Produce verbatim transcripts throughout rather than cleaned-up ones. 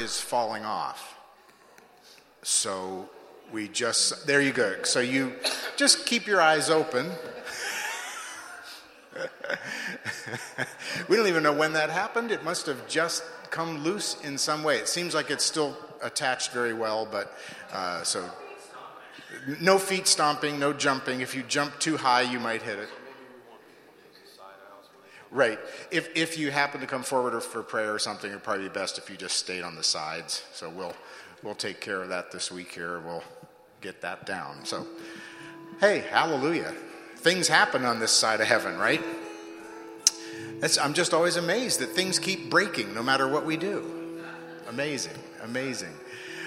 is falling off. So we just, there you go. So you just keep your eyes open. We don't even know when that happened. It must have just come loose in some way. It seems like it's still attached very well, but uh, so no feet stomping, no jumping. If you jump too high, you might hit it. Right. If if you happen to come forward or for prayer or something, it'd probably be best if you just stayed on the sides. So we'll we'll take care of that this week here. We'll get that down. So, hey, hallelujah. Things happen on this side of heaven, right? That's, I'm just always amazed that things keep breaking no matter what we do. Amazing, amazing.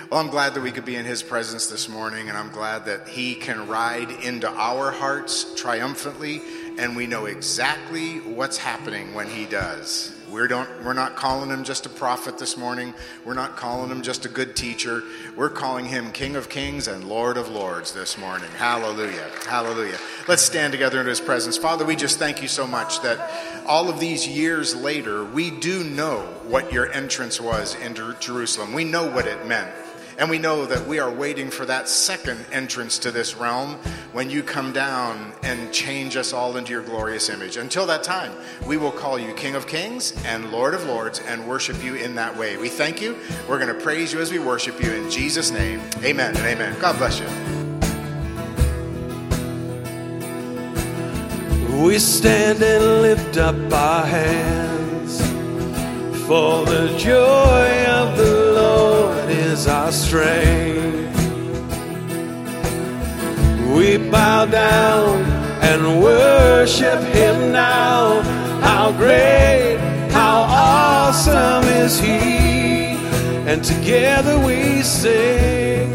Well, I'm glad that we could be in his presence this morning, and I'm glad that he can ride into our hearts triumphantly, and we know exactly what's happening when he does. We don't, we're not calling him just a prophet this morning. We're not calling him just a good teacher. We're calling him King of Kings and Lord of Lords this morning. Hallelujah. Hallelujah. Let's stand together in his presence. Father, we just thank you so much that all of these years later, we do know what your entrance was into Jerusalem. We know what it meant. And we know that we are waiting for that second entrance to this realm when you come down and change us all into your glorious image. Until that time, we will call you King of Kings and Lord of Lords and worship you in that way. We thank you. We're going to praise you as we worship you in Jesus' name. Amen and amen. God bless you. We stand and lift up our hands for the joy of the is our strength. We bow down and worship him now. How great, how awesome is he. And together we sing.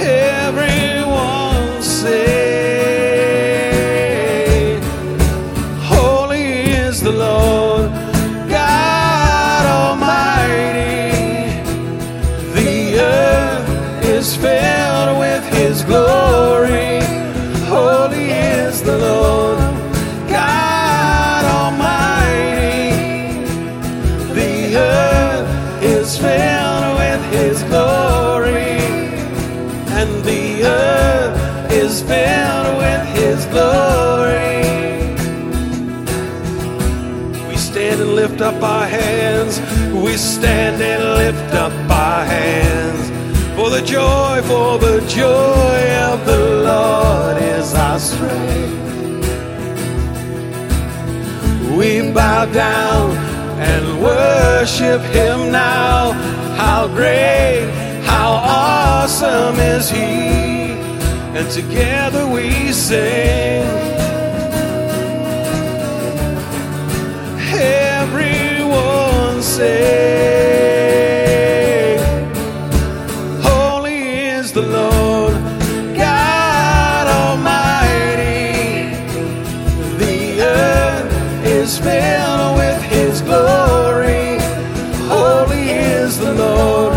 Everyone sing. Holy is the Lord. Filled with his glory. Holy is the Lord God Almighty. The earth is filled with his glory, and the earth is filled with his glory. We stand and lift up our hands. We stand and lift up our hands. For the joy, for the joy of the Lord is our strength. We bow down and worship him now. How great, how awesome is he. And together we sing. Everyone sing. The Lord God Almighty, the earth is filled with his glory. Holy is the Lord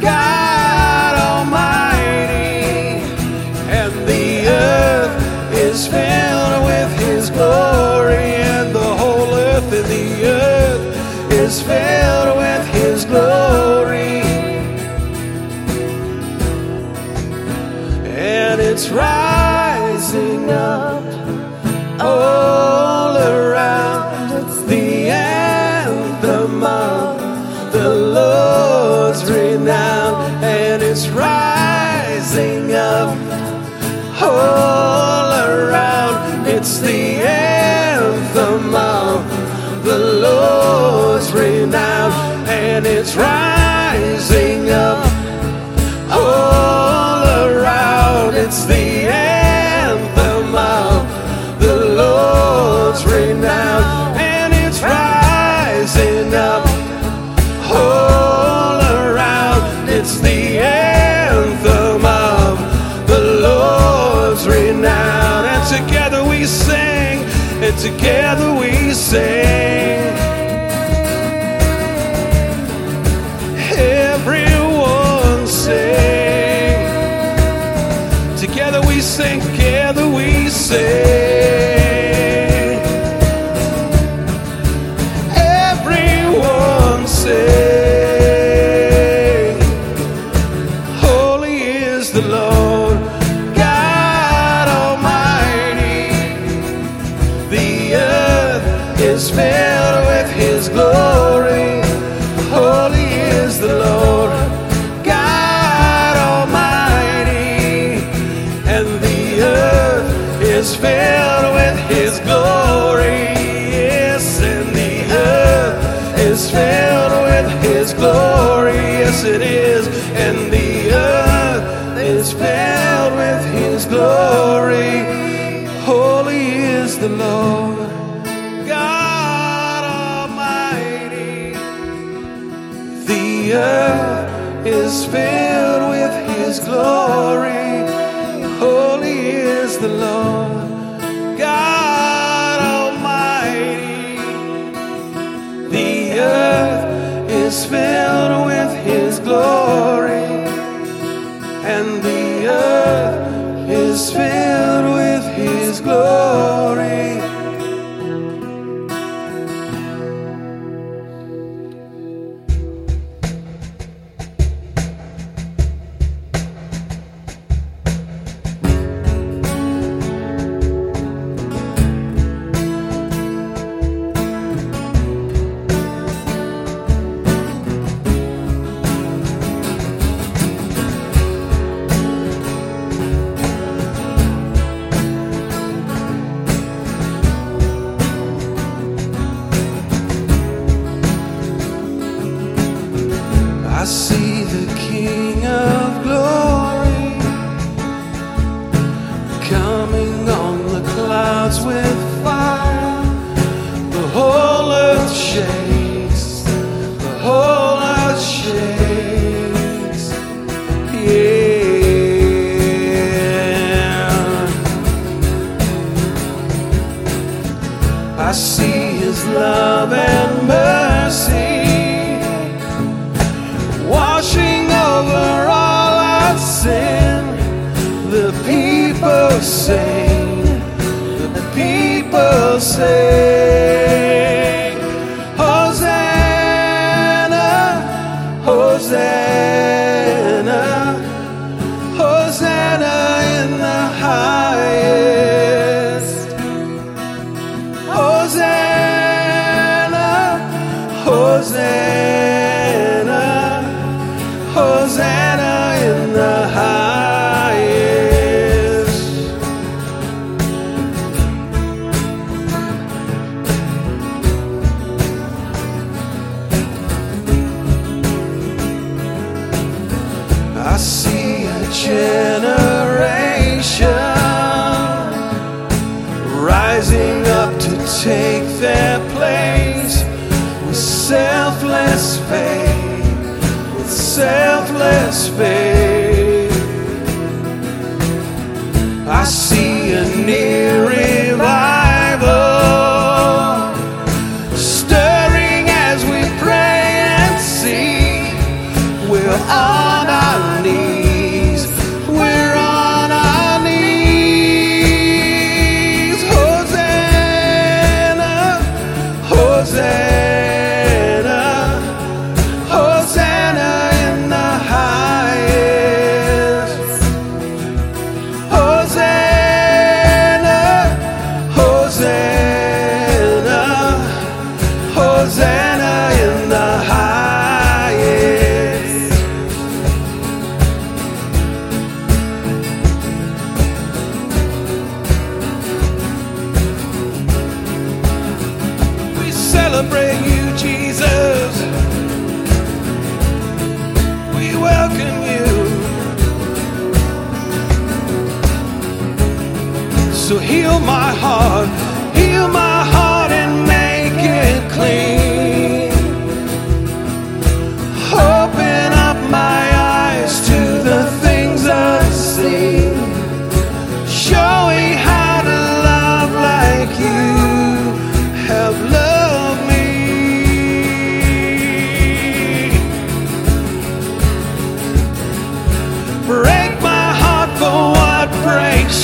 God Almighty, and the earth is filled with his glory, and the whole earth and the earth is filled with his glory. It's rising up all around. It's the anthem of the Lord's renown. And it's rising up all around. It's the anthem of the Lord's renown. And it's rising up all around. It's the anthem of the Lord's renown, and it's rising up all around. It's the anthem of the Lord's renown, and together we sing, and together we sing. Everyone sing. Together we sing, together we sing. Every is filled with his glory, yes it is, and the earth is filled with his glory. Holy is the Lord God Almighty. The earth is filled with his glory. Holy is the Lord God. Is filled with his glory, and the earth is filled with his glory.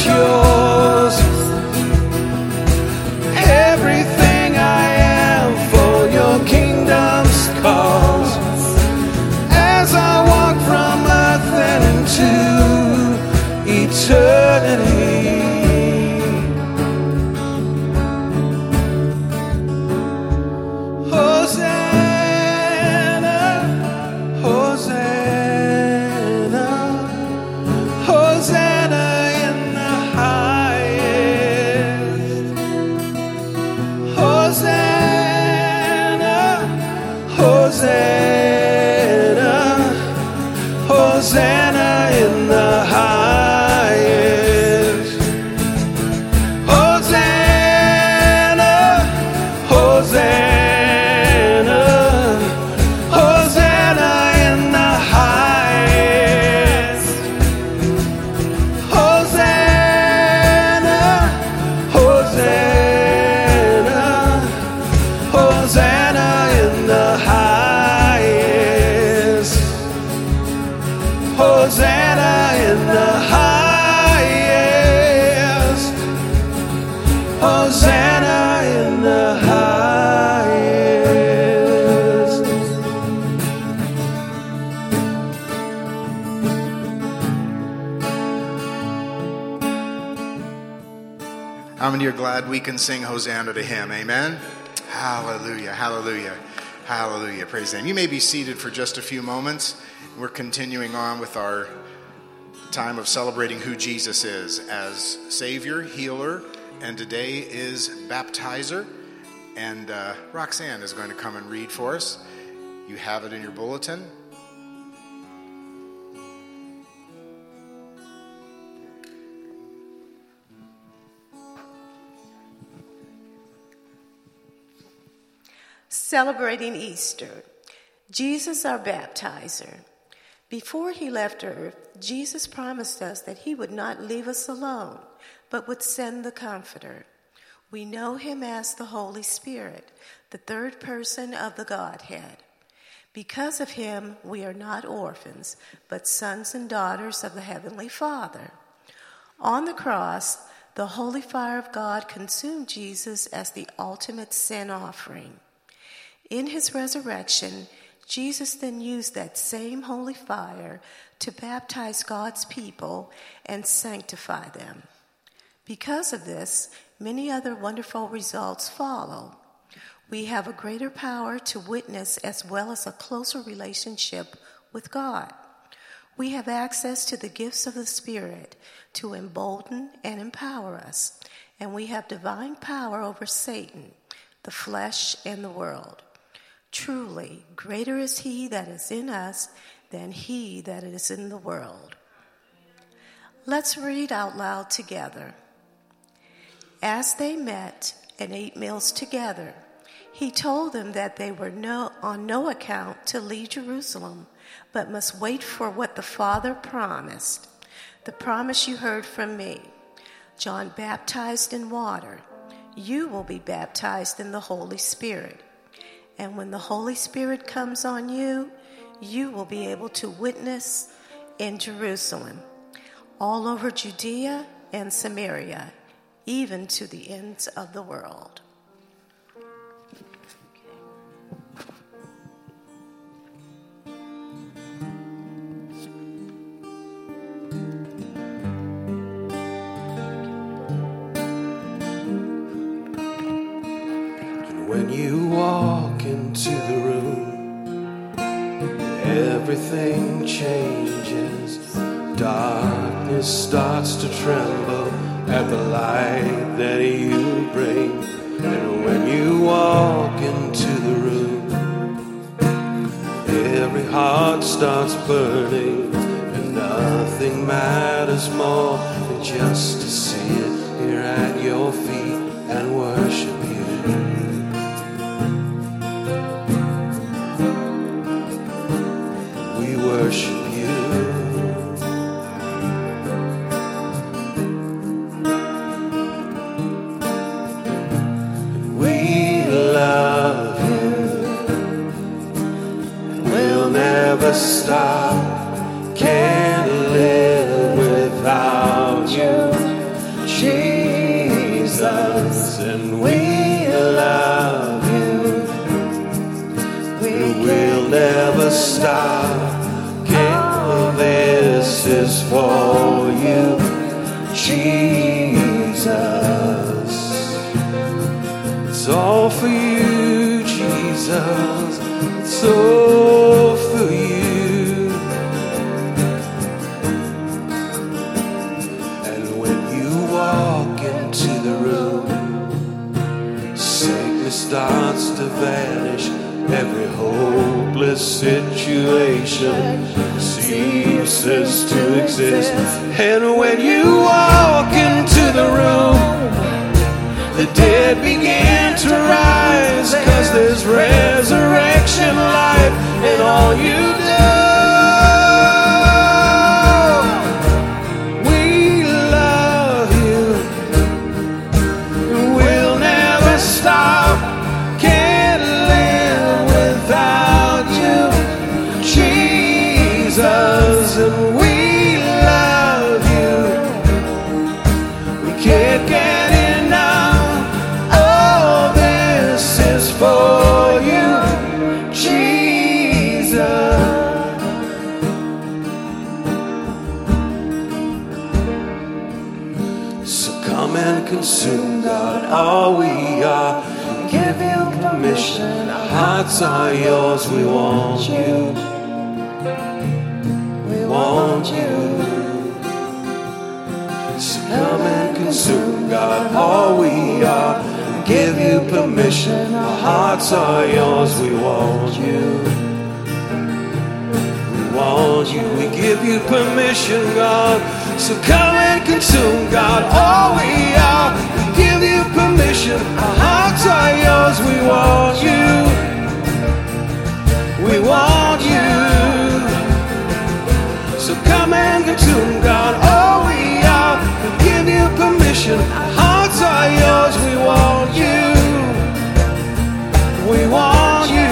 Yours, every How many are glad we can sing Hosanna to him? Amen? Hallelujah, hallelujah, hallelujah. Praise him. You may be seated for just a few moments. We're continuing on with our time of celebrating who Jesus is as Savior, healer, and today is baptizer. And uh, Roxanne is going to come and read for us. You have it in your bulletin. Celebrating Easter, Jesus our baptizer. Before he left earth, Jesus promised us that he would not leave us alone, but would send the Comforter. We know him as the Holy Spirit, the third person of the Godhead. Because of him, we are not orphans, but sons and daughters of the Heavenly Father. On the cross, the holy fire of God consumed Jesus as the ultimate sin offering. In his resurrection, Jesus then used that same holy fire to baptize God's people and sanctify them. Because of this, many other wonderful results follow. We have a greater power to witness as well as a closer relationship with God. We have access to the gifts of the Spirit to embolden and empower us, and we have divine power over Satan, the flesh, and the world. Truly, greater is he that is in us than he that is in the world. Let's read out loud together. As they met and ate meals together, he told them that they were no, on no account to leave Jerusalem, but must wait for what the Father promised, the promise you heard from me. John baptized in water. You will be baptized in the Holy Spirit. And when the Holy Spirit comes on you, you will be able to witness in Jerusalem, all over Judea and Samaria, even to the ends of the world. And when you walk into the room, everything changes. Darkness starts to tremble at the light that you bring. And when you walk into the room, every heart starts burning, and nothing matters more than just to see it here at your feet and worship you. We worship stop, can't live without you, Jesus, and we love you, we will never stop, can't, this is for you, Jesus, it's all for you, Jesus, it's all for you. Starts to vanish, every hopeless situation ceases to exist. And when you walk into the room, the dead begin to rise, 'cause there's resurrection life in all you do. For you, all we are. Give you permission, our hearts are yours. We want you, we want you. So come and consume, God, all we are. Give you permission, our hearts are yours. We want you, you. We give you permission, God, so come and consume, God, all we are. We give you permission, our hearts are yours. We want you, we want you. So come and consume, God, all we are. We give you permission, our hearts are yours. We want you, we want you.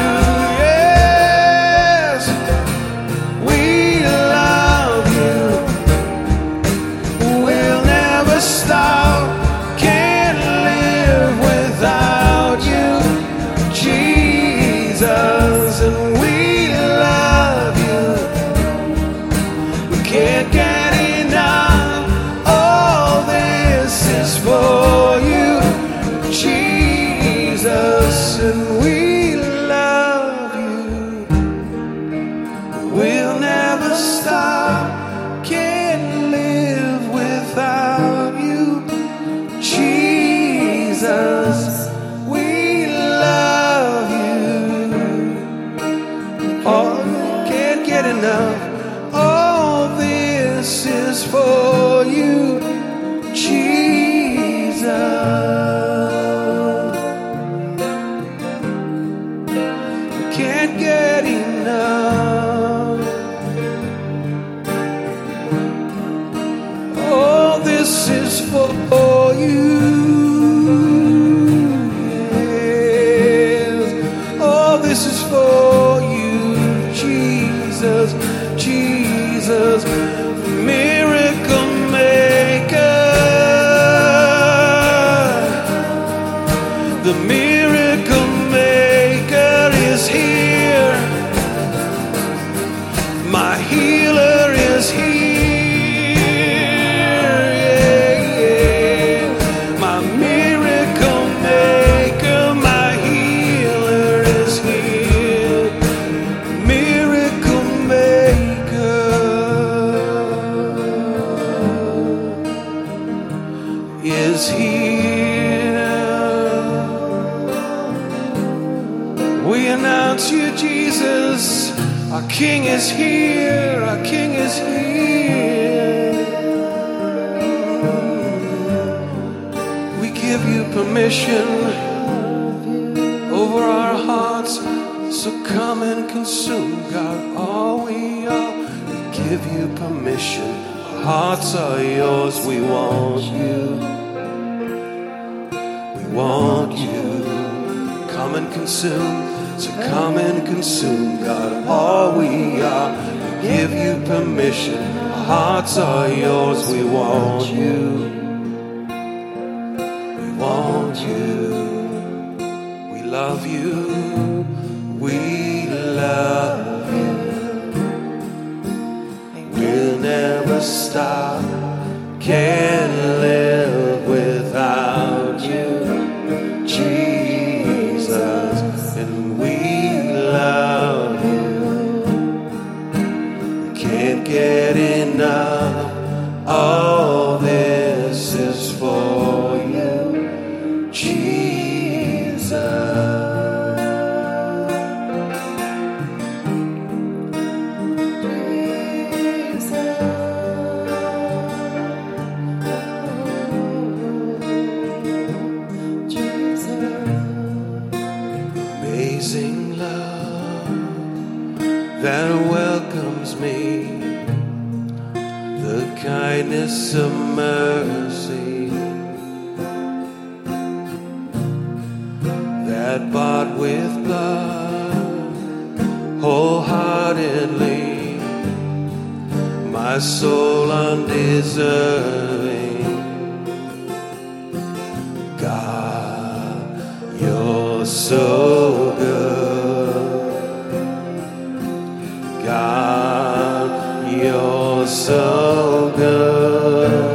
So good,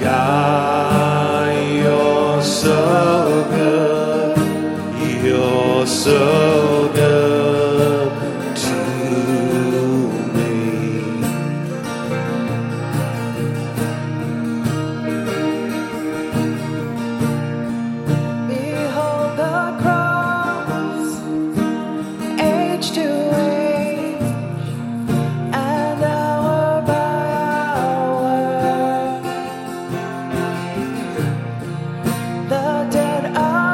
God, You're so good to me. Behold the cross, age to age, and hour by hour, the dead are.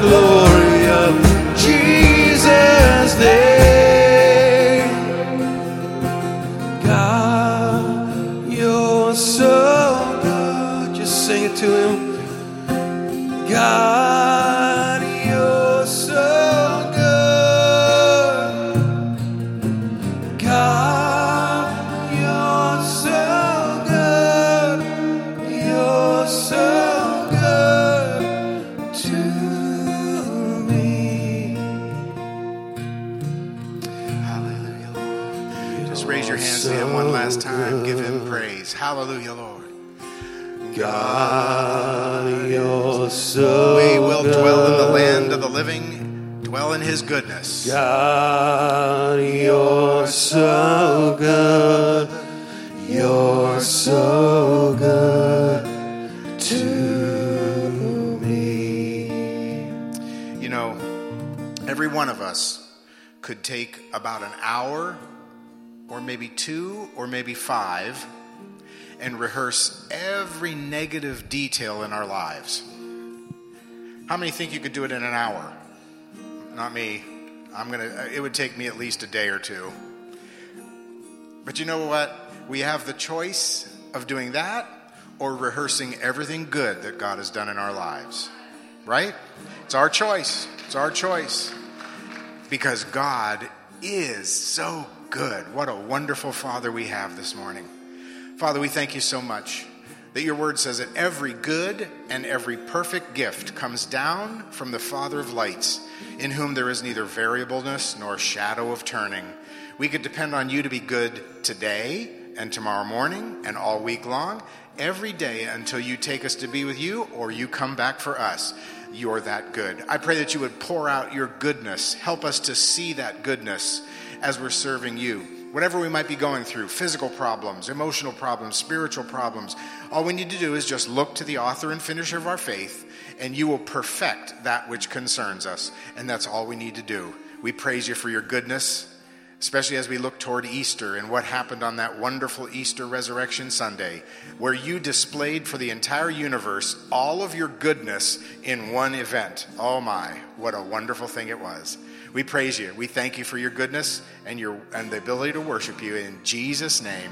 Glory of Jesus' name. raise your hands to him one last time. Give him praise. Hallelujah, Lord. God, you're so we will good. Dwell in the land of the living, dwell in his goodness. God, you're so good, you're so good to me. You know, every one of us could take about an hour, or maybe two, or maybe five, and rehearse every negative detail in our lives. How many think you could do it in an hour? Not me. I'm gonna. It would take me at least a day or two. But you know what? We have the choice of doing that or rehearsing everything good that God has done in our lives. Right? It's our choice. It's our choice. Because God is so good. What a wonderful Father we have this morning. Father, we thank you so much that your word says that every good and every perfect gift comes down from the Father of lights, in whom there is neither variableness nor shadow of turning. We could depend on you to be good today and tomorrow morning and all week long, every day until you take us to be with you or you come back for us. You're that good. I pray that you would pour out your goodness. Help us to see that goodness as we're serving you. Whatever we might be going through, physical problems, emotional problems, spiritual problems, all we need to do is just look to the author and finisher of our faith, and you will perfect that which concerns us. And that's all we need to do. We praise you for your goodness, especially as we look toward Easter and what happened on that wonderful Easter Resurrection Sunday, where you displayed for the entire universe all of your goodness in one event. Oh my, what a wonderful thing it was. We praise you. We thank you for your goodness and your and the ability to worship you. In Jesus' name,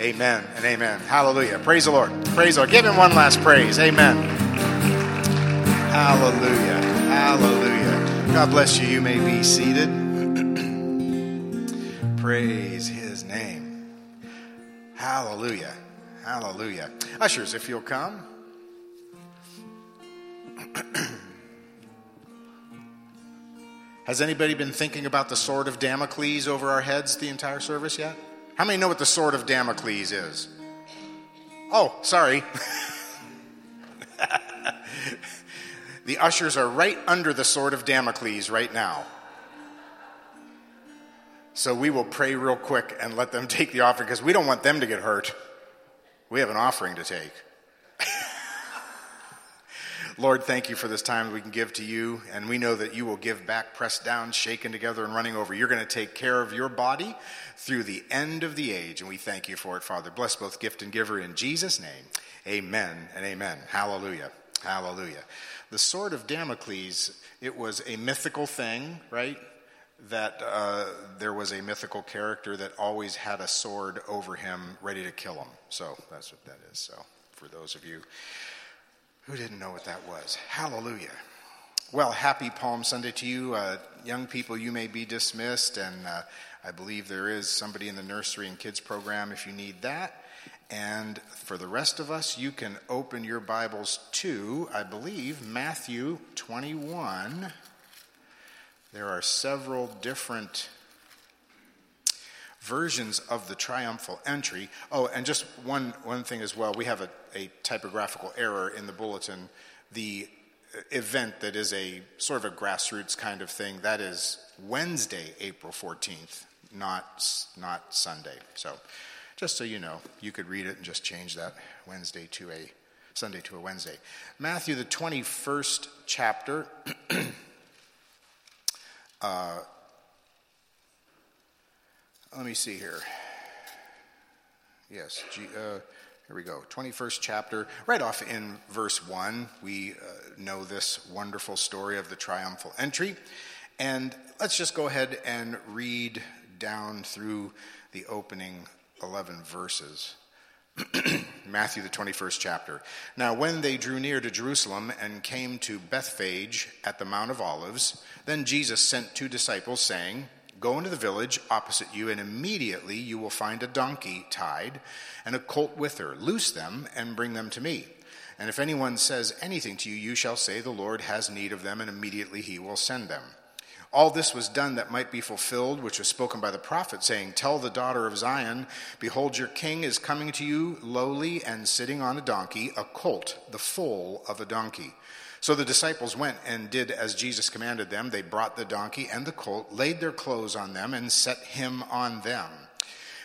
amen and amen. Hallelujah. Praise the Lord. Praise the Lord. Give him one last praise. Amen. Hallelujah. Hallelujah. God bless you. You may be seated. Praise his name. Hallelujah. Hallelujah. Ushers, if you'll come. Has anybody been thinking about the sword of Damocles over our heads the entire service yet? How many know what the sword of Damocles is? Oh, sorry. The ushers are right under the sword of Damocles right now. So we will pray real quick and let them take the offering because we don't want them to get hurt. We have an offering to take. Lord, thank you for this time we can give to you, and we know that you will give back, pressed down, shaken together, and running over. You're going to take care of your body through the end of the age, and we thank you for it, Father. Bless both gift and giver in Jesus' name. Amen and amen. Hallelujah. Hallelujah. The sword of Damocles, it was a mythical thing, right? That uh, there was a mythical character that always had a sword over him ready to kill him. So that's what that is. So for those of you who didn't know what that was? Hallelujah. Well, happy Palm Sunday to you. Uh, young people, you may be dismissed, and uh, I believe there is somebody in the nursery and kids program if you need that. And for the rest of us, you can open your Bibles to, I believe, Matthew twenty-one. There are several different versions of the triumphal entry. Oh, and just one one thing as well. We have a, a typographical error in the bulletin. The event that is a sort of a grassroots kind of thing, that is Wednesday, April fourteenth, not, not Sunday. So just so you know, you could read it and just change that Wednesday to a Sunday to a Wednesday. Matthew, the twenty-first chapter. uh Let me see here. Yes, uh, here we go. twenty-first chapter, right off in verse one, we uh, know this wonderful story of the triumphal entry. And let's just go ahead and read down through the opening eleven verses. Matthew, the twenty-first chapter. Now, when they drew near to Jerusalem and came to Bethphage at the Mount of Olives, then Jesus sent two disciples, saying, "Go into the village opposite you, and immediately you will find a donkey tied and a colt with her. Loose them and bring them to me. And if anyone says anything to you, you shall say, 'The Lord has need of them,' and immediately he will send them. All this was done that might be fulfilled, which was spoken by the prophet, saying, Tell the daughter of Zion, behold, your king is coming to you, lowly and sitting on a donkey, a colt, the foal of a donkey. So the disciples went and did as Jesus commanded them. They brought the donkey and the colt, laid their clothes on them, and set him on them.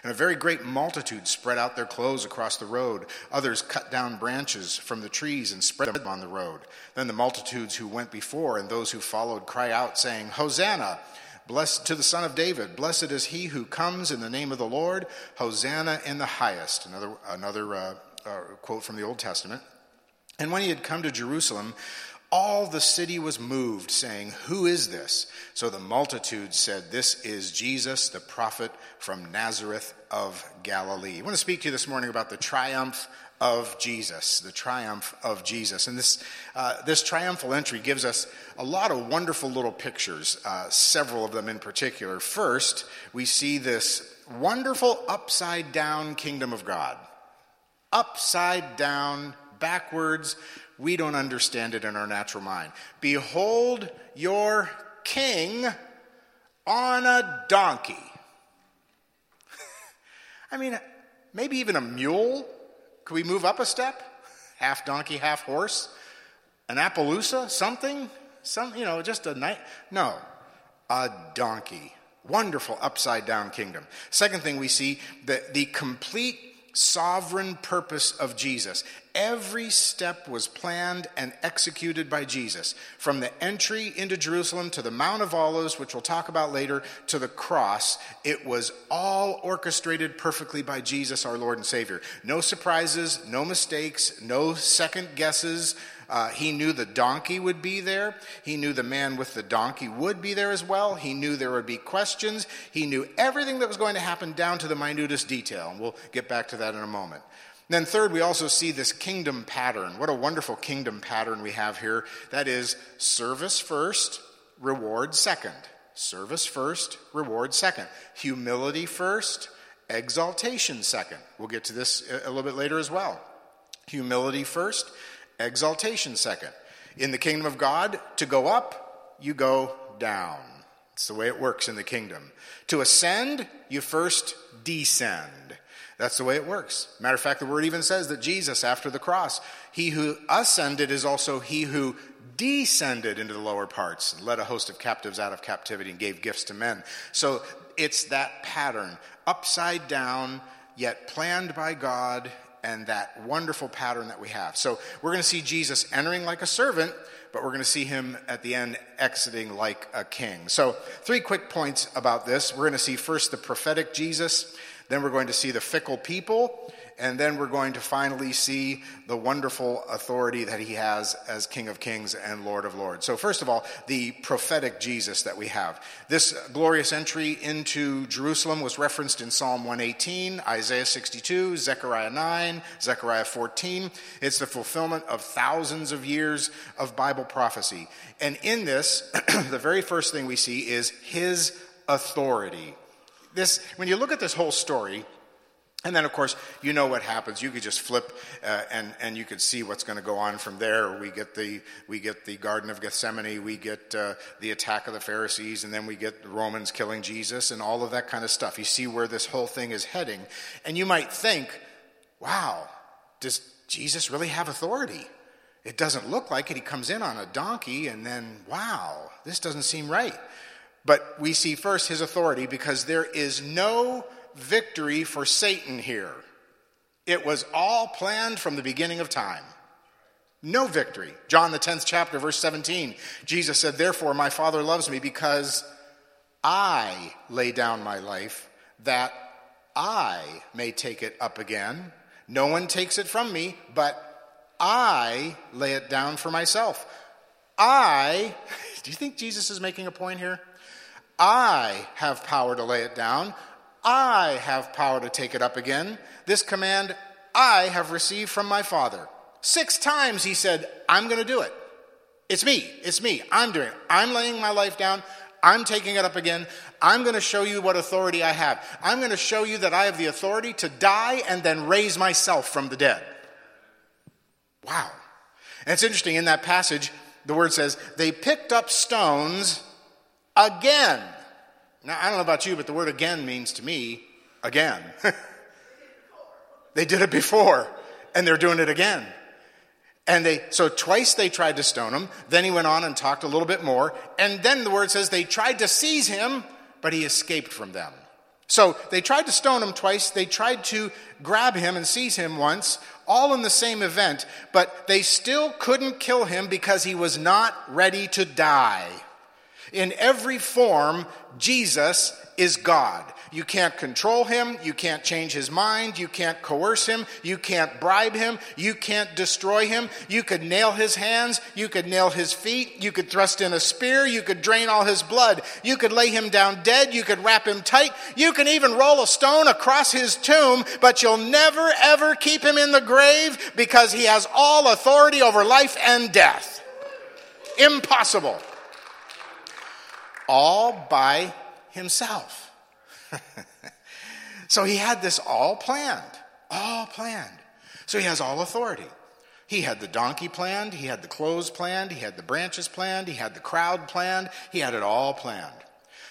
And a very great multitude spread out their clothes across the road. Others cut down branches from the trees and spread them on the road. Then the multitudes who went before and those who followed cry out, saying, Hosanna, blessed to the Son of David. Blessed is he who comes in the name of the Lord. Hosanna in the highest. Another, another uh, uh, quote from the Old Testament. And when he had come to Jerusalem, all the city was moved, saying, Who is this? So the multitude said, This is Jesus, the prophet from Nazareth of Galilee. I want to speak to you this morning about the triumph of Jesus, the triumph of Jesus. And this uh, this triumphal entry gives us a lot of wonderful little pictures, uh, several of them in particular. First, we see this wonderful upside-down kingdom of God, upside-down, backwards. We don't understand it in our natural mind. Behold your king on a donkey. I mean, maybe even a mule. Could we move up a step? Half donkey, half horse? An Appaloosa? Something? Some, you know, just a night? No, a donkey. Wonderful upside-down kingdom. Second thing we see, that the complete sovereign purpose of Jesus. Every step was planned and executed by Jesus, from the entry into Jerusalem to the Mount of Olives, which we'll talk about later, to the cross. It was all orchestrated perfectly by Jesus, our Lord and Savior. No surprises, no mistakes, no second guesses. Uh, he knew the donkey would be there. He knew the man with the donkey would be there as well. He knew there would be questions. He knew everything that was going to happen down to the minutest detail. And we'll get back to that in a moment. And then third, we also see this kingdom pattern. What a wonderful kingdom pattern we have here. That is service first, reward second. Service first, reward second. Humility first, exaltation second. We'll get to this a little bit later as well. Humility first, exaltation second. In the kingdom of God, to go up, you go down. It's the way it works in the kingdom. To ascend, you first descend. That's the way it works. Matter of fact, the word even says that Jesus, after the cross, he who ascended is also he who descended into the lower parts and led a host of captives out of captivity and gave gifts to men. So it's that pattern, upside down, yet planned by God, and that wonderful pattern that we have. So we're going to see Jesus entering like a servant, but we're going to see him at the end exiting like a king. So three quick points about this. We're going to see first the prophetic Jesus, then we're going to see the fickle people, and then we're going to finally see the wonderful authority that he has as King of Kings and Lord of Lords. So first of all, the prophetic Jesus that we have. This glorious entry into Jerusalem was referenced in Psalm one eighteen, Isaiah sixty-two, Zechariah nine, Zechariah fourteen. It's the fulfillment of thousands of years of Bible prophecy. And in this, the very first thing we see is his authority. This, when you look at this whole story, and then, of course, you know what happens. You could just flip uh, and, and you could see what's going to go on from there. We get the we get the Garden of Gethsemane. We get uh, the attack of the Pharisees. And then we get the Romans killing Jesus and all of that kind of stuff. You see where this whole thing is heading. And you might think, wow, does Jesus really have authority? It doesn't look like it. He comes in on a donkey and then, wow, this doesn't seem right. But we see first his authority, because there is no victory for Satan here. It was all planned from the beginning of time. No victory. John the tenth chapter, verse seventeen. Jesus said, Therefore my Father loves me, because I lay down my life, that I may take it up again. No one takes it from me, but I lay it down for myself. I, do you think Jesus is making a point here? I have power to lay it down. I have power to take it up again. This command I have received from my Father. Six times he said, I'm going to do it. It's me. It's me. I'm doing it. I'm laying my life down. I'm taking it up again. I'm going to show you what authority I have. I'm going to show you that I have the authority to die and then raise myself from the dead. Wow. And it's interesting, in that passage, the word says, they picked up stones again. Now, I don't know about you, but the word again means to me, again. They did it before, and they're doing it again. And they so twice they tried to stone him. Then he went on and talked a little bit more. And then the word says they tried to seize him, but he escaped from them. So they tried to stone him twice. They tried to grab him and seize him once, all in the same event. But they still couldn't kill him because he was not ready to die. In every form, Jesus is God. You can't control him. You can't change his mind. You can't coerce him. You can't bribe him. You can't destroy him. You could nail his hands. You could nail his feet. You could thrust in a spear. You could drain all his blood. You could lay him down dead. You could wrap him tight. You can even roll a stone across his tomb, but you'll never, ever keep him in the grave because he has all authority over life and death. Impossible. All by himself. So he had this all planned, all planned. So he has all authority. He had the donkey planned, he had the clothes planned, he had the branches planned, he had the crowd planned, he had it all planned.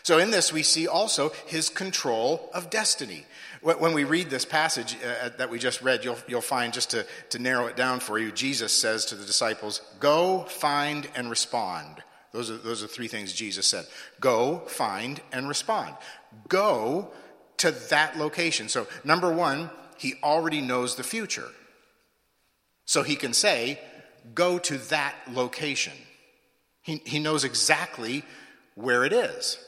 So in this we see also his control of destiny. When we read this passage uh, that we just read, you'll, you'll find, just to, to narrow it down for you, Jesus says to the disciples, go, find, and respond. Those are, those are three things Jesus said. Go, find, and respond. Go to that location. So number one, he already knows the future. So he can say, go to that location. He, he knows exactly where it is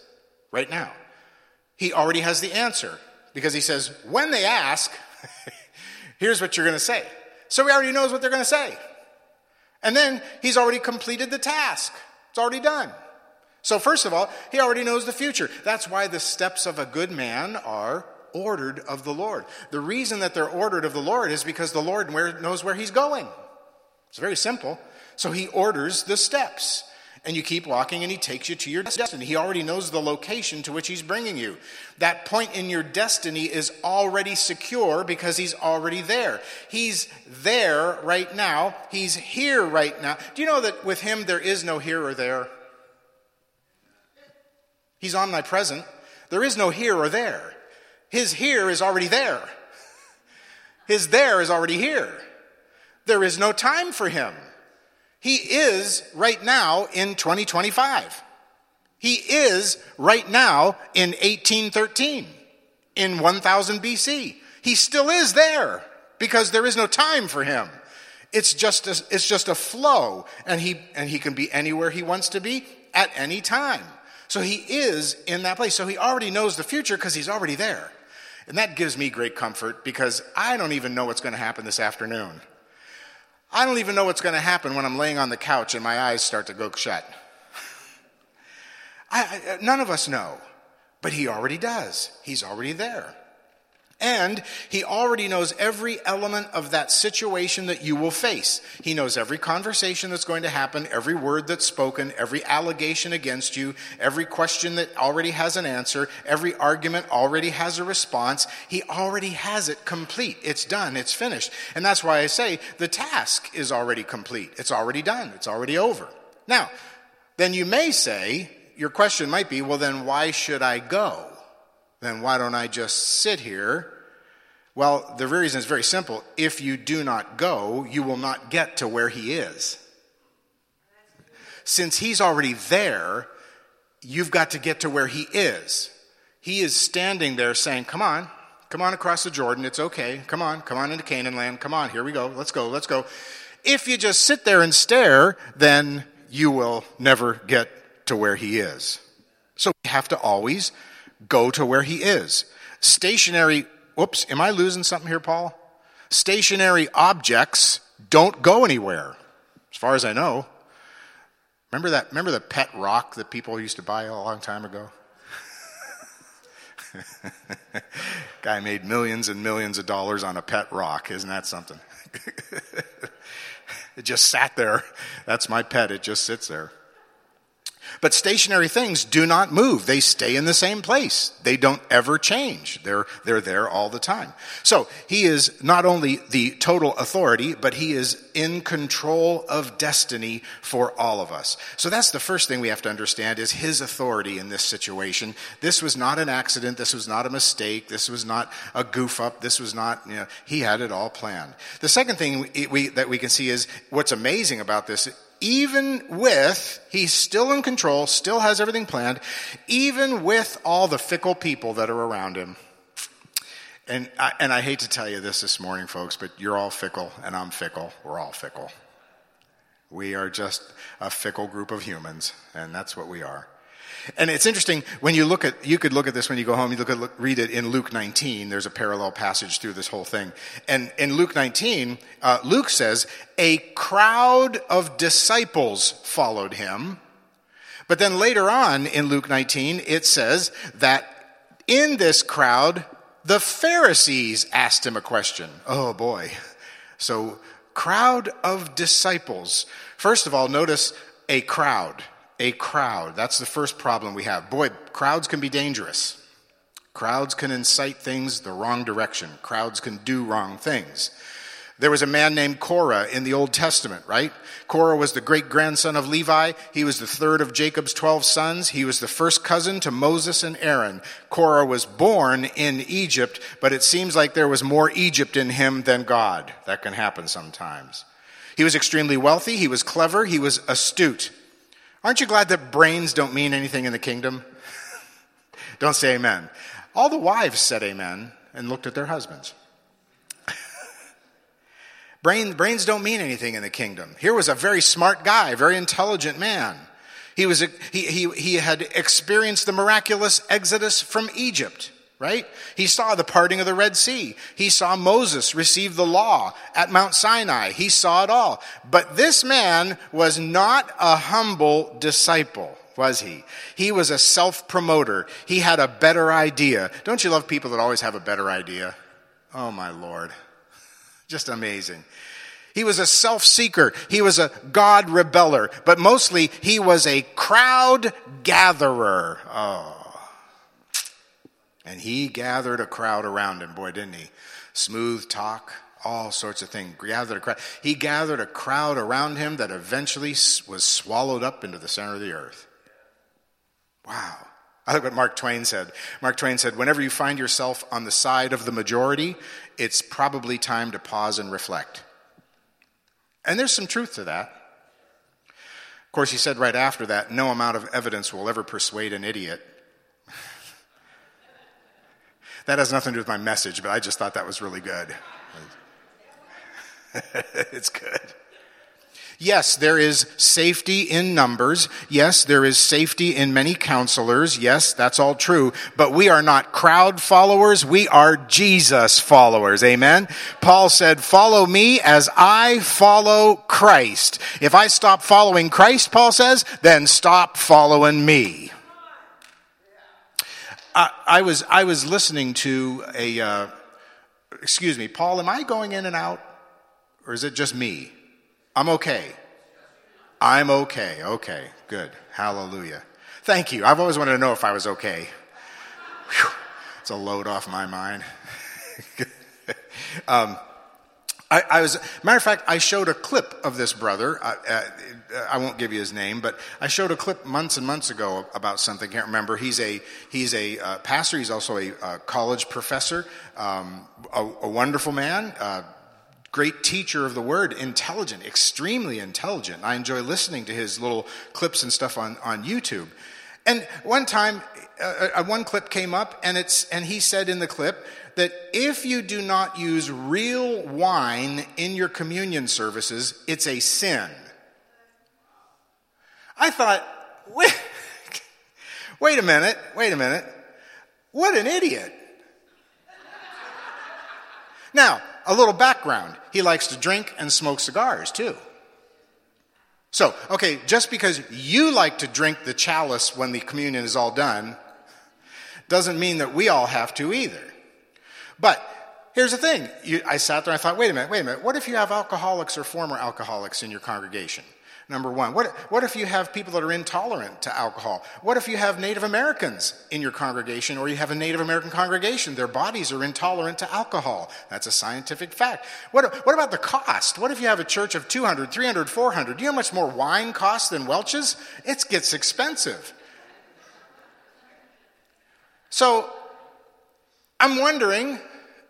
right now. He already has the answer because he says, when they ask, here's what you're going to say. So he already knows what they're going to say. And then he's already completed the task. It's already done. So first of all, he already knows the future. That's why the steps of a good man are ordered of the Lord. The reason that they're ordered of the Lord is because the Lord knows where he's going. It's very simple. So he orders the steps. And you keep walking and he takes you to your destiny. He already knows the location to which he's bringing you. That point in your destiny is already secure because he's already there. He's there right now. He's here right now. Do you know that with him there is no here or there? He's omnipresent. There is no here or there. His here is already there. His there is already here. There is no time for him. He is right now in twenty twenty-five. He is right now in eighteen thirteen, in one thousand B C. He still is there because there is no time for him. It's just a, it's just a flow, and he and he can be anywhere he wants to be at any time. So he is in that place. So he already knows the future because he's already there. And that gives me great comfort because I don't even know what's going to happen this afternoon. I don't even know what's going to happen when I'm laying on the couch and my eyes start to go shut. I, I, none of us know, but he already does. He's already there. And he already knows every element of that situation that you will face. He knows every conversation that's going to happen, every word that's spoken, every allegation against you, every question that already has an answer, every argument already has a response. He already has it complete. It's done. It's finished. And that's why I say the task is already complete. It's already done. It's already over. Now, then you may say, your question might be, well, then why should I go? Then why don't I just sit here? Well, the reason is very simple. If you do not go, you will not get to where he is. Since he's already there, you've got to get to where he is. He is standing there saying, come on, come on across the Jordan. It's okay. Come on, come on into Canaan land. Come on, here we go. Let's go, let's go. If you just sit there and stare, then you will never get to where he is. So we have to always go to where he is. Stationary, whoops, am I losing something here, Paul? Stationary objects don't go anywhere, as far as I know. Remember that? Remember the pet rock that people used to buy a long time ago? Guy made millions and millions of dollars on a pet rock. Isn't that something? It just sat there. That's my pet. It just sits there. But stationary things do not move. They stay in the same place. They don't ever change. They're, they're there all the time. So he is not only the total authority, but he is in control of destiny for all of us. So that's the first thing we have to understand, is his authority in this situation. This was not an accident. This was not a mistake. This was not a goof up. This was not, you know, he had it all planned. The second thing we, we, that we can see is what's amazing about this. Even with, he's still in control, still has everything planned, even with all the fickle people that are around him. And I, and I hate to tell you this this morning, folks, but you're all fickle, and I'm fickle. We're all fickle. We are just a fickle group of humans, and that's what we are. And it's interesting, when you look at, you could look at this when you go home, you look at, look, read it in Luke nineteen, there's a parallel passage through this whole thing. And in Luke nineteen, uh, Luke says, a crowd of disciples followed him. But then later on in Luke nineteen, it says that in this crowd, the Pharisees asked him a question. Oh boy. So, crowd of disciples. First of all, notice a crowd. A crowd. That's the first problem we have. Boy, crowds can be dangerous. Crowds can incite things the wrong direction. Crowds can do wrong things. There was a man named Korah in the Old Testament, right? Korah was the great-grandson of Levi. He was the third of Jacob's twelve sons. He was the first cousin to Moses and Aaron. Korah was born in Egypt, but it seems like there was more Egypt in him than God. That can happen sometimes. He was extremely wealthy. He was clever. He was astute. Aren't you glad that brains don't mean anything in the kingdom? Don't say amen. All the wives said amen and looked at their husbands. Brain, brains don't mean anything in the kingdom. Here was a very smart guy, very intelligent man. He was a, he, he he had experienced the miraculous exodus from Egypt, right? He saw the parting of the Red Sea. He saw Moses receive the law at Mount Sinai. He saw it all. But this man was not a humble disciple, was he? He was a self-promoter. He had a better idea. Don't you love people that always have a better idea? Oh, my Lord. Just amazing. He was a self-seeker. He was a God-rebeller. But mostly, he was a crowd-gatherer. Oh. And he gathered a crowd around him. Boy, didn't he? Smooth talk, all sorts of things. Gathered a crowd. He gathered a crowd around him that eventually was swallowed up into the center of the earth. Wow. I like what Mark Twain said. Mark Twain said, whenever you find yourself on the side of the majority, it's probably time to pause and reflect. And there's some truth to that. Of course, he said right after that, no amount of evidence will ever persuade an idiot. That has nothing to do with my message, but I just thought that was really good. It's good. Yes, there is safety in numbers. Yes, there is safety in many counselors. Yes, that's all true. But we are not crowd followers. We are Jesus followers. Amen? Paul said, follow me as I follow Christ. If I stop following Christ, Paul says, then stop following me. I, I was I was listening to a, uh, excuse me, Paul, am I going in and out? Or is it just me? I'm okay. I'm okay. Okay, good. Hallelujah. Thank you. I've always wanted to know if I was okay. Whew. It's a load off my mind. um, I, I was, matter of fact, I showed a clip of this brother. I, uh, I won't give you his name, but I showed a clip months and months ago about something. I can't remember. He's a he's a uh, pastor. He's also a uh, college professor, um, a, a wonderful man, uh, great teacher of the word, intelligent, extremely intelligent. I enjoy listening to his little clips and stuff on, on YouTube. And one time, uh, one clip came up, and it's and he said in the clip that if you do not use real wine in your communion services, it's a sin. I thought, wait, wait a minute, wait a minute. What an idiot. Now, a little background. He likes to drink and smoke cigars, too. So, okay, just because you like to drink the chalice when the communion is all done, doesn't mean that we all have to either. But here's the thing. You, I sat there and I thought, wait a minute, wait a minute. What if you have alcoholics or former alcoholics in your congregation? Number one, what, what if you have people that are intolerant to alcohol? What if you have Native Americans in your congregation, or you have a Native American congregation? Their bodies are intolerant to alcohol. That's a scientific fact. What, what about the cost? What if you have a church of two hundred, three hundred, four hundred? Do you know how much more wine costs than Welch's? It gets expensive. So I'm wondering,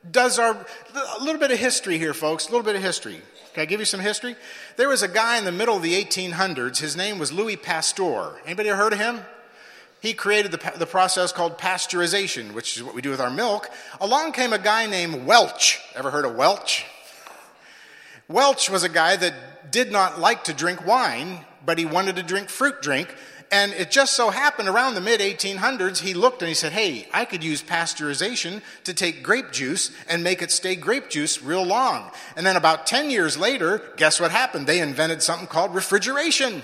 does our, a little bit of history here, folks, a little bit of history. Can I give you some history? There was a guy in the middle of the eighteen hundreds. His name was Louis Pasteur. Anybody ever heard of him? He created the, the process called pasteurization, which is what we do with our milk. Along came a guy named Welch. Ever heard of Welch? Welch was a guy that did not like to drink wine, but he wanted to drink fruit drink. And it just so happened around the mid eighteen hundreds, he looked and he said, hey, I could use pasteurization to take grape juice and make it stay grape juice real long. And then about ten years later, guess what happened? They invented something called refrigeration.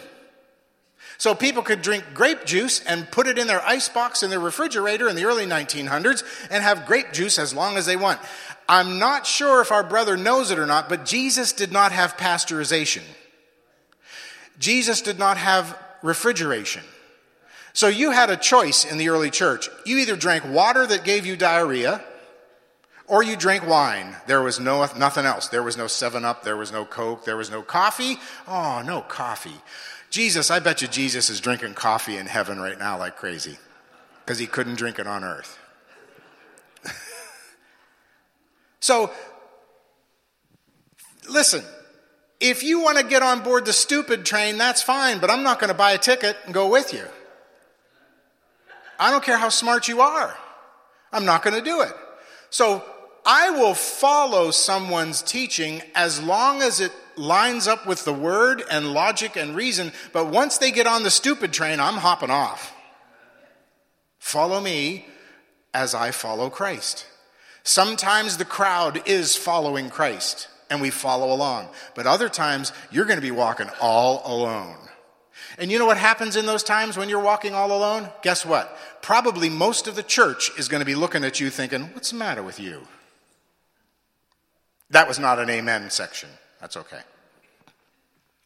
So people could drink grape juice and put it in their icebox in their refrigerator in the early nineteen hundreds and have grape juice as long as they want. I'm not sure if our brother knows it or not, but Jesus did not have pasteurization. Jesus did not have refrigeration. So you had a choice in the early church. You either drank water that gave you diarrhea, or you drank wine. There was no nothing else. There was no seven up. There was no Coke. There was no coffee. Oh, no coffee. Jesus, I bet you Jesus is drinking coffee in heaven right now like crazy, because he couldn't drink it on earth. So, listen. If you want to get on board the stupid train, that's fine, but I'm not going to buy a ticket and go with you. I don't care how smart you are. I'm not going to do it. So I will follow someone's teaching as long as it lines up with the word and logic and reason, but once they get on the stupid train, I'm hopping off. Follow me as I follow Christ. Sometimes the crowd is following Christ, and we follow along. But other times, you're going to be walking all alone. And you know what happens in those times when you're walking all alone? Guess what? Probably most of the church is going to be looking at you thinking, what's the matter with you? That was not an amen section. That's okay.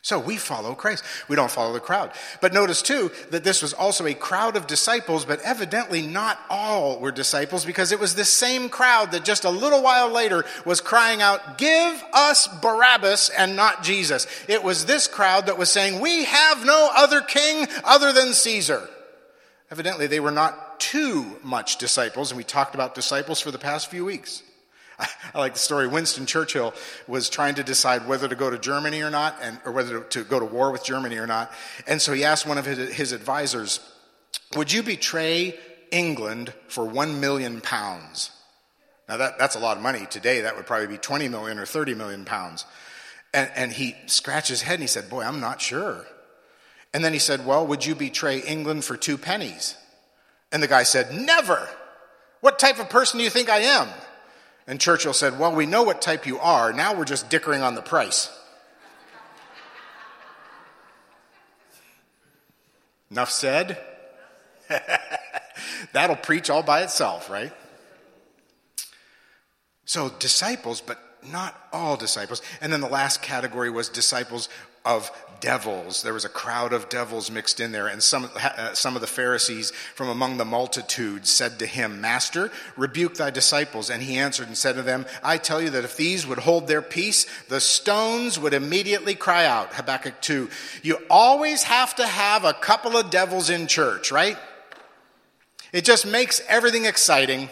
So we follow Christ. We don't follow the crowd. But notice, too, that this was also a crowd of disciples, but evidently not all were disciples, because it was this same crowd that just a little while later was crying out, give us Barabbas and not Jesus. It was this crowd that was saying, we have no other king other than Caesar. Evidently, they were not too much disciples, and we talked about disciples for the past few weeks. I like the story. Winston Churchill was trying to decide whether to go to Germany or not, and or whether to, to go to war with Germany or not. And so he asked one of his, his advisors, would you betray England for one million pounds? Now, that, that's a lot of money. Today, that would probably be twenty million or thirty million pounds. And, and he scratched his head and he said, boy, I'm not sure. And then he said, well, would you betray England for two pennies? And the guy said, never. What type of person do you think I am? And Churchill said, well, we know what type you are. Now we're just dickering on the price. Enough said. That'll preach all by itself, right? So disciples, but not all disciples. And then the last category was disciples of devils. There was a crowd of devils mixed in there, and some uh, some of the Pharisees from among the multitude said to him, Master, rebuke thy disciples. And he answered and said to them, I tell you that if these would hold their peace, the stones would immediately cry out. Habakkuk two. You always have to have a couple of devils in church, right? It just makes everything exciting.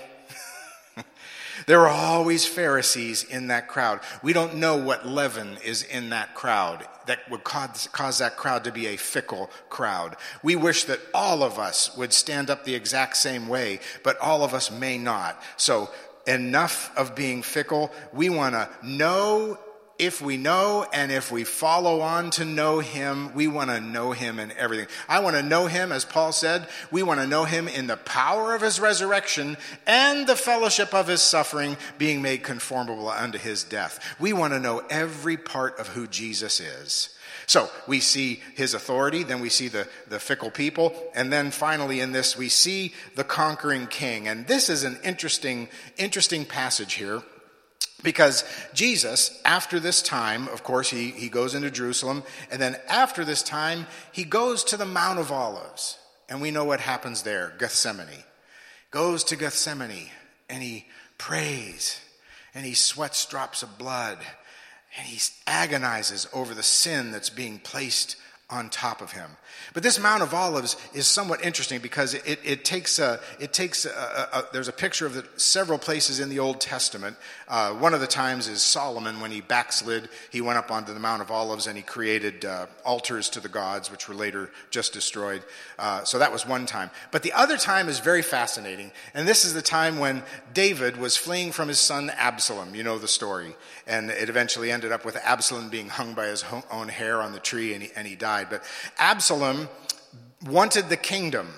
There were always Pharisees in that crowd. We don't know what leaven is in that crowd that would cause, cause that crowd to be a fickle crowd. We wish that all of us would stand up the exact same way, but all of us may not. So enough of being fickle. We want to know if we know, and if we follow on to know him. We want to know him in everything. I want to know him, as Paul said, we want to know him in the power of his resurrection and the fellowship of his suffering, being made conformable unto his death. We want to know every part of who Jesus is. So we see his authority, then we see the, the fickle people, and then finally in this we see the conquering king. And this is an interesting, interesting passage here. Because Jesus, after this time, of course, he, he goes into Jerusalem. And then after this time, he goes to the Mount of Olives. And we know what happens there, Gethsemane. Goes to Gethsemane, and he prays. And he sweats drops of blood. And he agonizes over the sin that's being placed on top of him. But this Mount of Olives is somewhat interesting because it, it takes a, it takes a, a, a there's a picture of the, several places in the Old Testament. Uh, one of the times is Solomon when he backslid. He went up onto the Mount of Olives and he created uh, altars to the gods, which were later just destroyed. Uh, so that was one time. But the other time is very fascinating. And this is the time when David was fleeing from his son Absalom. You know the story. And it eventually ended up with Absalom being hung by his own hair on the tree, and he, and he died. But Absalom wanted the kingdom.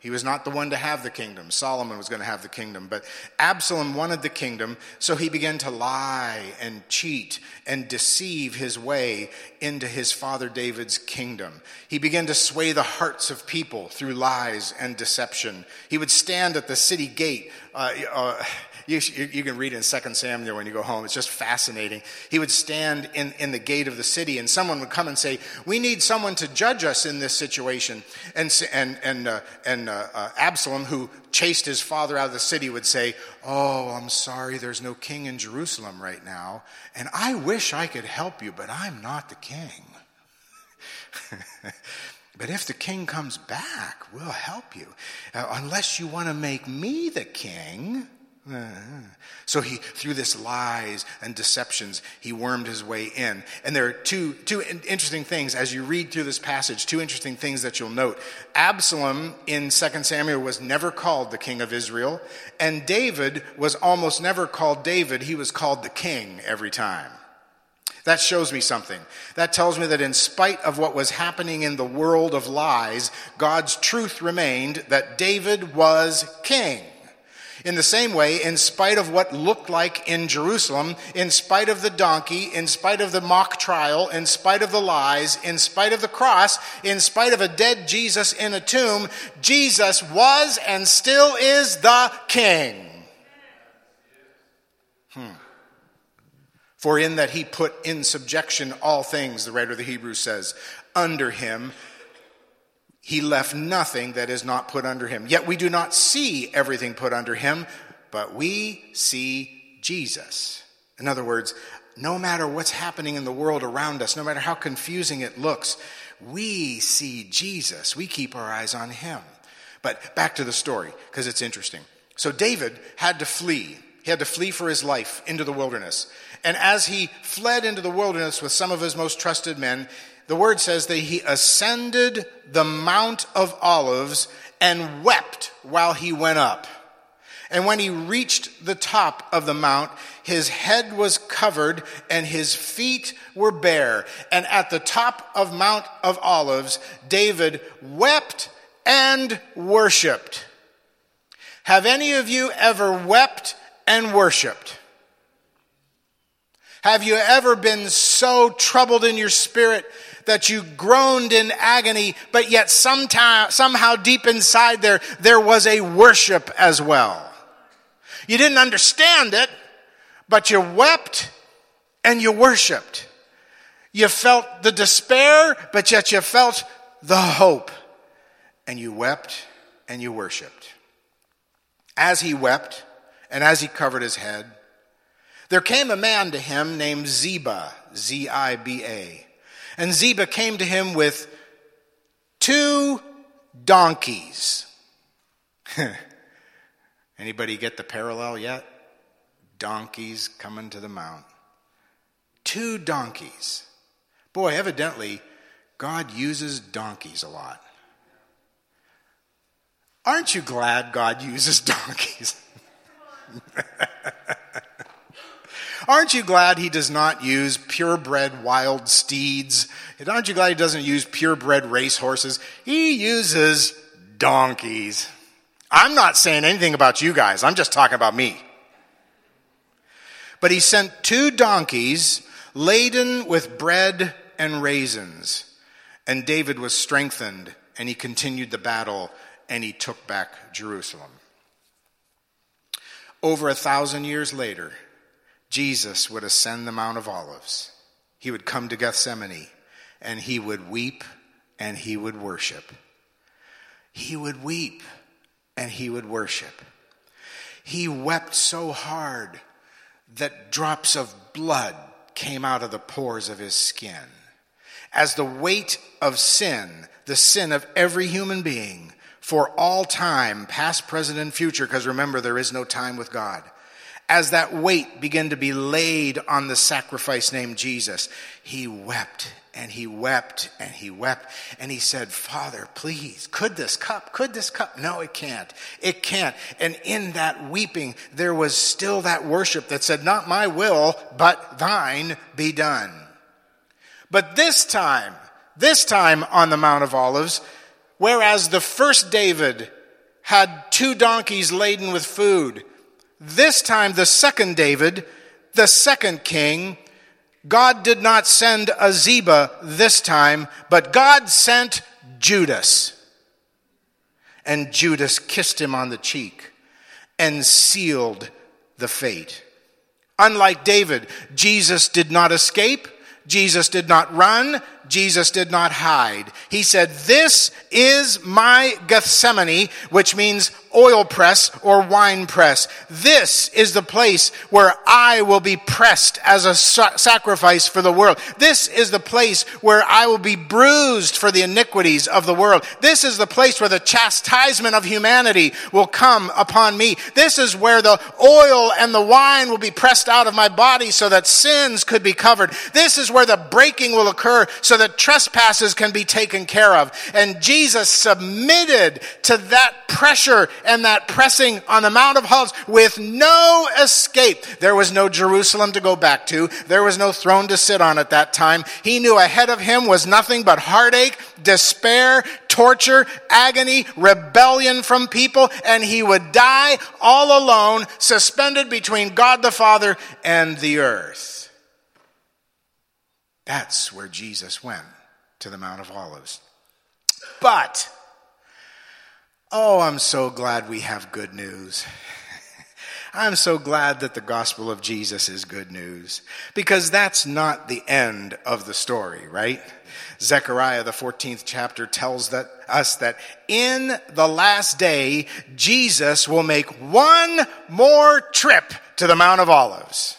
He was not the one to have the kingdom. Solomon was going to have the kingdom. But Absalom wanted the kingdom, so he began to lie and cheat and deceive his way into his father David's kingdom. He began to sway the hearts of people through lies and deception. He would stand at the city gate. Uh, uh, You, you can read in Second Samuel when you go home. It's just fascinating. He would stand in, in the gate of the city, and someone would come and say, "We need someone to judge us in this situation." And and and uh, and uh, uh, Absalom, who chased his father out of the city, would say, "Oh, I'm sorry, there's no king in Jerusalem right now, and I wish I could help you, but I'm not the king. But if the king comes back, we'll help you, uh, unless you want to make me the king." So he, through this lies and deceptions, he wormed his way in. And there are two two interesting things, as you read through this passage, two interesting things that you'll note. Absalom in Second Samuel was never called the king of Israel, and David was almost never called David. He was called the king every time. That shows me something. That tells me that in spite of what was happening in the world of lies, God's truth remained that David was king. In the same way, in spite of what looked like in Jerusalem, in spite of the donkey, in spite of the mock trial, in spite of the lies, in spite of the cross, in spite of a dead Jesus in a tomb, Jesus was and still is the King. Hmm. For in that he put in subjection all things, the writer of the Hebrews says, under him. He left nothing that is not put under him. Yet we do not see everything put under him, but we see Jesus. In other words, no matter what's happening in the world around us, no matter how confusing it looks, we see Jesus. We keep our eyes on him. But back to the story, because it's interesting. So David had to flee. He had to flee for his life into the wilderness. And as he fled into the wilderness with some of his most trusted men, the word says that he ascended the Mount of Olives and wept while he went up. And when he reached the top of the mount, his head was covered and his feet were bare. And at the top of Mount of Olives, David wept and worshiped. Have any of you ever wept and worshiped? Have you ever been so troubled in your spirit that you groaned in agony, but yet sometime, somehow deep inside there, there was a worship as well? You didn't understand it, but you wept and you worshiped. You felt the despair, but yet you felt the hope. And you wept and you worshiped. As he wept and as he covered his head, there came a man to him named Ziba, Z I B A. And Ziba came to him with two donkeys. Anybody get the parallel yet? Donkeys coming to the mount. Two donkeys. Boy, evidently, God uses donkeys a lot. Aren't you glad God uses donkeys? Aren't you glad he does not use purebred wild steeds? Aren't you glad he doesn't use purebred racehorses? He uses donkeys. I'm not saying anything about you guys. I'm just talking about me. But he sent two donkeys laden with bread and raisins. And David was strengthened, and he continued the battle, and he took back Jerusalem. Over a thousand years later, Jesus would ascend the Mount of Olives. He would come to Gethsemane, and he would weep, and he would worship. He would weep, and he would worship. He wept so hard that drops of blood came out of the pores of his skin. As the weight of sin, the sin of every human being, for all time, past, present, and future, because remember, there is no time with God. As that weight began to be laid on the sacrifice named Jesus, he wept and he wept and he wept and he said, Father, please, could this cup, could this cup? No, it can't. It can't. And in that weeping, there was still that worship that said, not my will, but thine be done. But this time, this time on the Mount of Olives, whereas the first David had two donkeys laden with food, this time the second David, the second king, God did not send a Ziba this time, but God sent Judas. And Judas kissed him on the cheek and sealed the fate. Unlike David, Jesus did not escape. Jesus did not run. Jesus did not hide. He said, this is my Gethsemane, which means oil press or wine press. This is the place where I will be pressed as a sacrifice for the world. This is the place where I will be bruised for the iniquities of the world. This is the place where the chastisement of humanity will come upon me. This is where the oil and the wine will be pressed out of my body so that sins could be covered. This is where the breaking will occur so that trespasses can be taken care of. And Jesus submitted to that pressure and that pressing on the Mount of Olives with no escape. There was no Jerusalem to go back to. There was no throne to sit on at that time. He knew ahead of him was nothing but heartache, despair, torture, agony, rebellion from people, and he would die all alone, suspended between God the Father and the earth. That's where Jesus went, to the Mount of Olives. But, oh, I'm so glad we have good news. I'm so glad that the gospel of Jesus is good news, because that's not the end of the story, right? Zechariah, the fourteenth chapter, tells that, us that in the last day, Jesus will make one more trip to the Mount of Olives.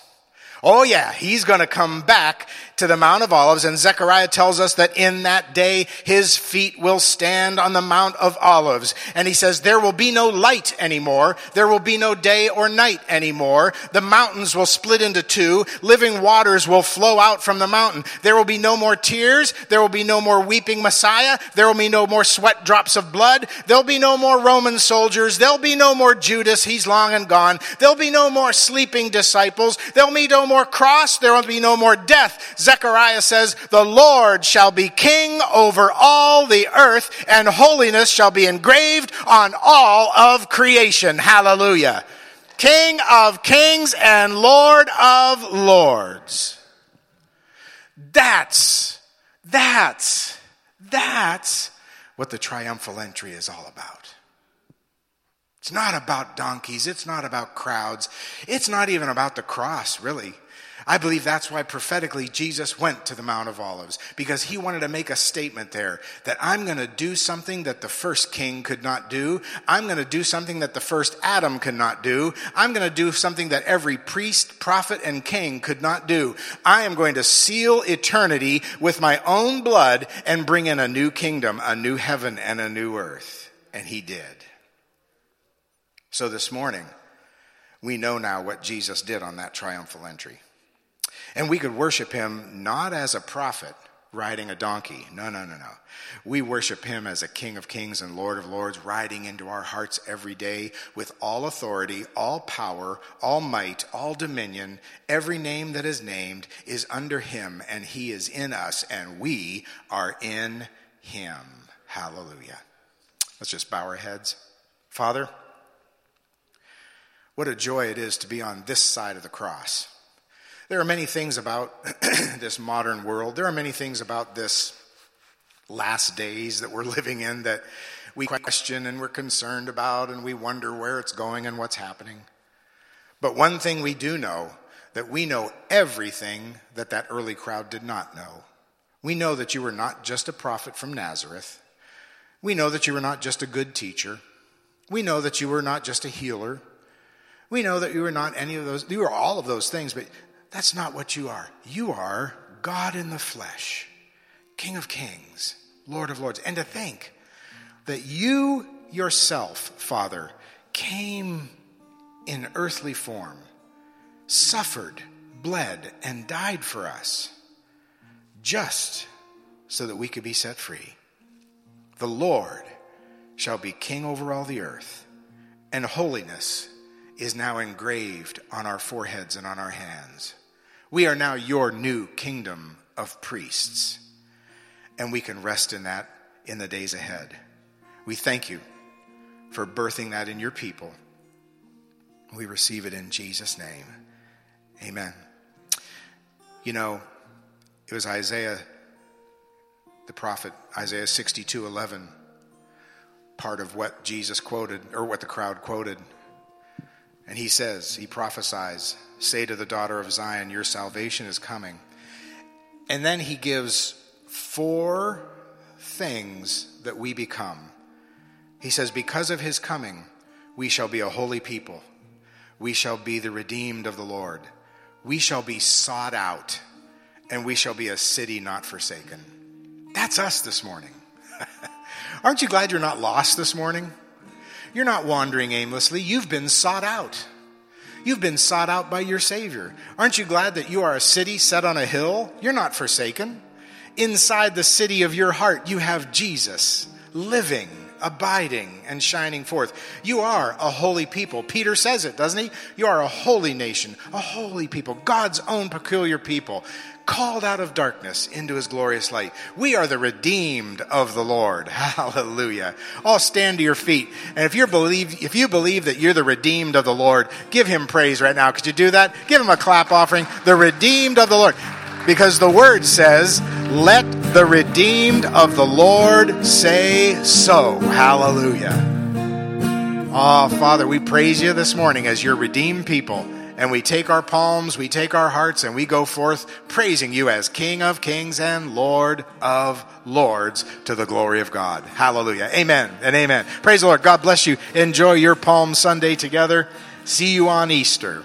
Oh yeah, he's going to come back to the Mount of Olives, and Zechariah tells us that in that day his feet will stand on the Mount of Olives. And he says, there will be no light anymore. There will be no day or night anymore. The mountains will split into two. Living waters will flow out from the mountain. There will be no more tears. There will be no more weeping Messiah. There will be no more sweat drops of blood. There'll be no more Roman soldiers. There'll be no more Judas. He's long and gone. There'll be no more sleeping disciples. There'll be no more more cross, there will be no more death. Zechariah says, the Lord shall be king over all the earth, and holiness shall be engraved on all of creation. Hallelujah. King of kings and Lord of lords. That's, that's, that's what the triumphal entry is all about. It's not about donkeys. It's not about crowds. It's not even about the cross, really. I believe that's why prophetically Jesus went to the Mount of Olives, because he wanted to make a statement there that I'm going to do something that the first king could not do. I'm going to do something that the first Adam could not do. I'm going to do something that every priest, prophet, and king could not do. I am going to seal eternity with my own blood and bring in a new kingdom, a new heaven, and a new earth. And he did. So this morning, we know now what Jesus did on that triumphal entry. And we could worship him not as a prophet riding a donkey. No, no, no, no. We worship him as a King of Kings and Lord of Lords, riding into our hearts every day with all authority, all power, all might, all dominion. Every name that is named is under him, and he is in us, and we are in him. Hallelujah. Let's just bow our heads. Father, what a joy it is to be on this side of the cross. There are many things about this modern world. There are many things about this last days that we're living in that we question and we're concerned about, and we wonder where it's going and what's happening. But one thing we do know, that we know everything that that early crowd did not know. We know that you were not just a prophet from Nazareth. We know that you were not just a good teacher. We know that you were not just a healer. We know that you were not any of those. You were all of those things, but that's not what you are. You are God in the flesh, King of kings, Lord of lords. And to think that you yourself, Father, came in earthly form, suffered, bled, and died for us, just so that we could be set free. The Lord shall be king over all the earth, and holiness is now engraved on our foreheads and on our hands. We are now your new kingdom of priests, and we can rest in that in the days ahead. We thank you for birthing that in your people. We receive it in Jesus' name. Amen. You know, it was Isaiah, the prophet, Isaiah sixty-two eleven, part of what Jesus quoted, or what the crowd quoted. And he says, he prophesies, "Say to the daughter of Zion, your salvation is coming." And then he gives four things that we become. He says, because of his coming, we shall be a holy people. We shall be the redeemed of the Lord. We shall be sought out, and we shall be a city not forsaken. That's us this morning. Aren't you glad you're not lost this morning? You're not wandering aimlessly. You've been sought out. You've been sought out by your Savior. Aren't you glad that you are a city set on a hill? You're not forsaken. Inside the city of your heart, you have Jesus living, abiding, and shining forth. You are a holy people. Peter says it, doesn't he? You are a holy nation, a holy people, God's own peculiar people, called out of darkness into his glorious light. We are the redeemed of the Lord. Hallelujah. All stand to your feet. And if you believe, if you believe that you're the redeemed of the Lord, give him praise right now. Could you do that? Give him a clap offering. The redeemed of the Lord. Because the word says, let the redeemed of the Lord say so. Hallelujah. Ah, oh, Father, we praise you this morning as your redeemed people. And we take our palms, we take our hearts, and we go forth praising you as King of kings and Lord of lords to the glory of God. Hallelujah. Amen and amen. Praise the Lord. God bless you. Enjoy your Palm Sunday together. See you on Easter.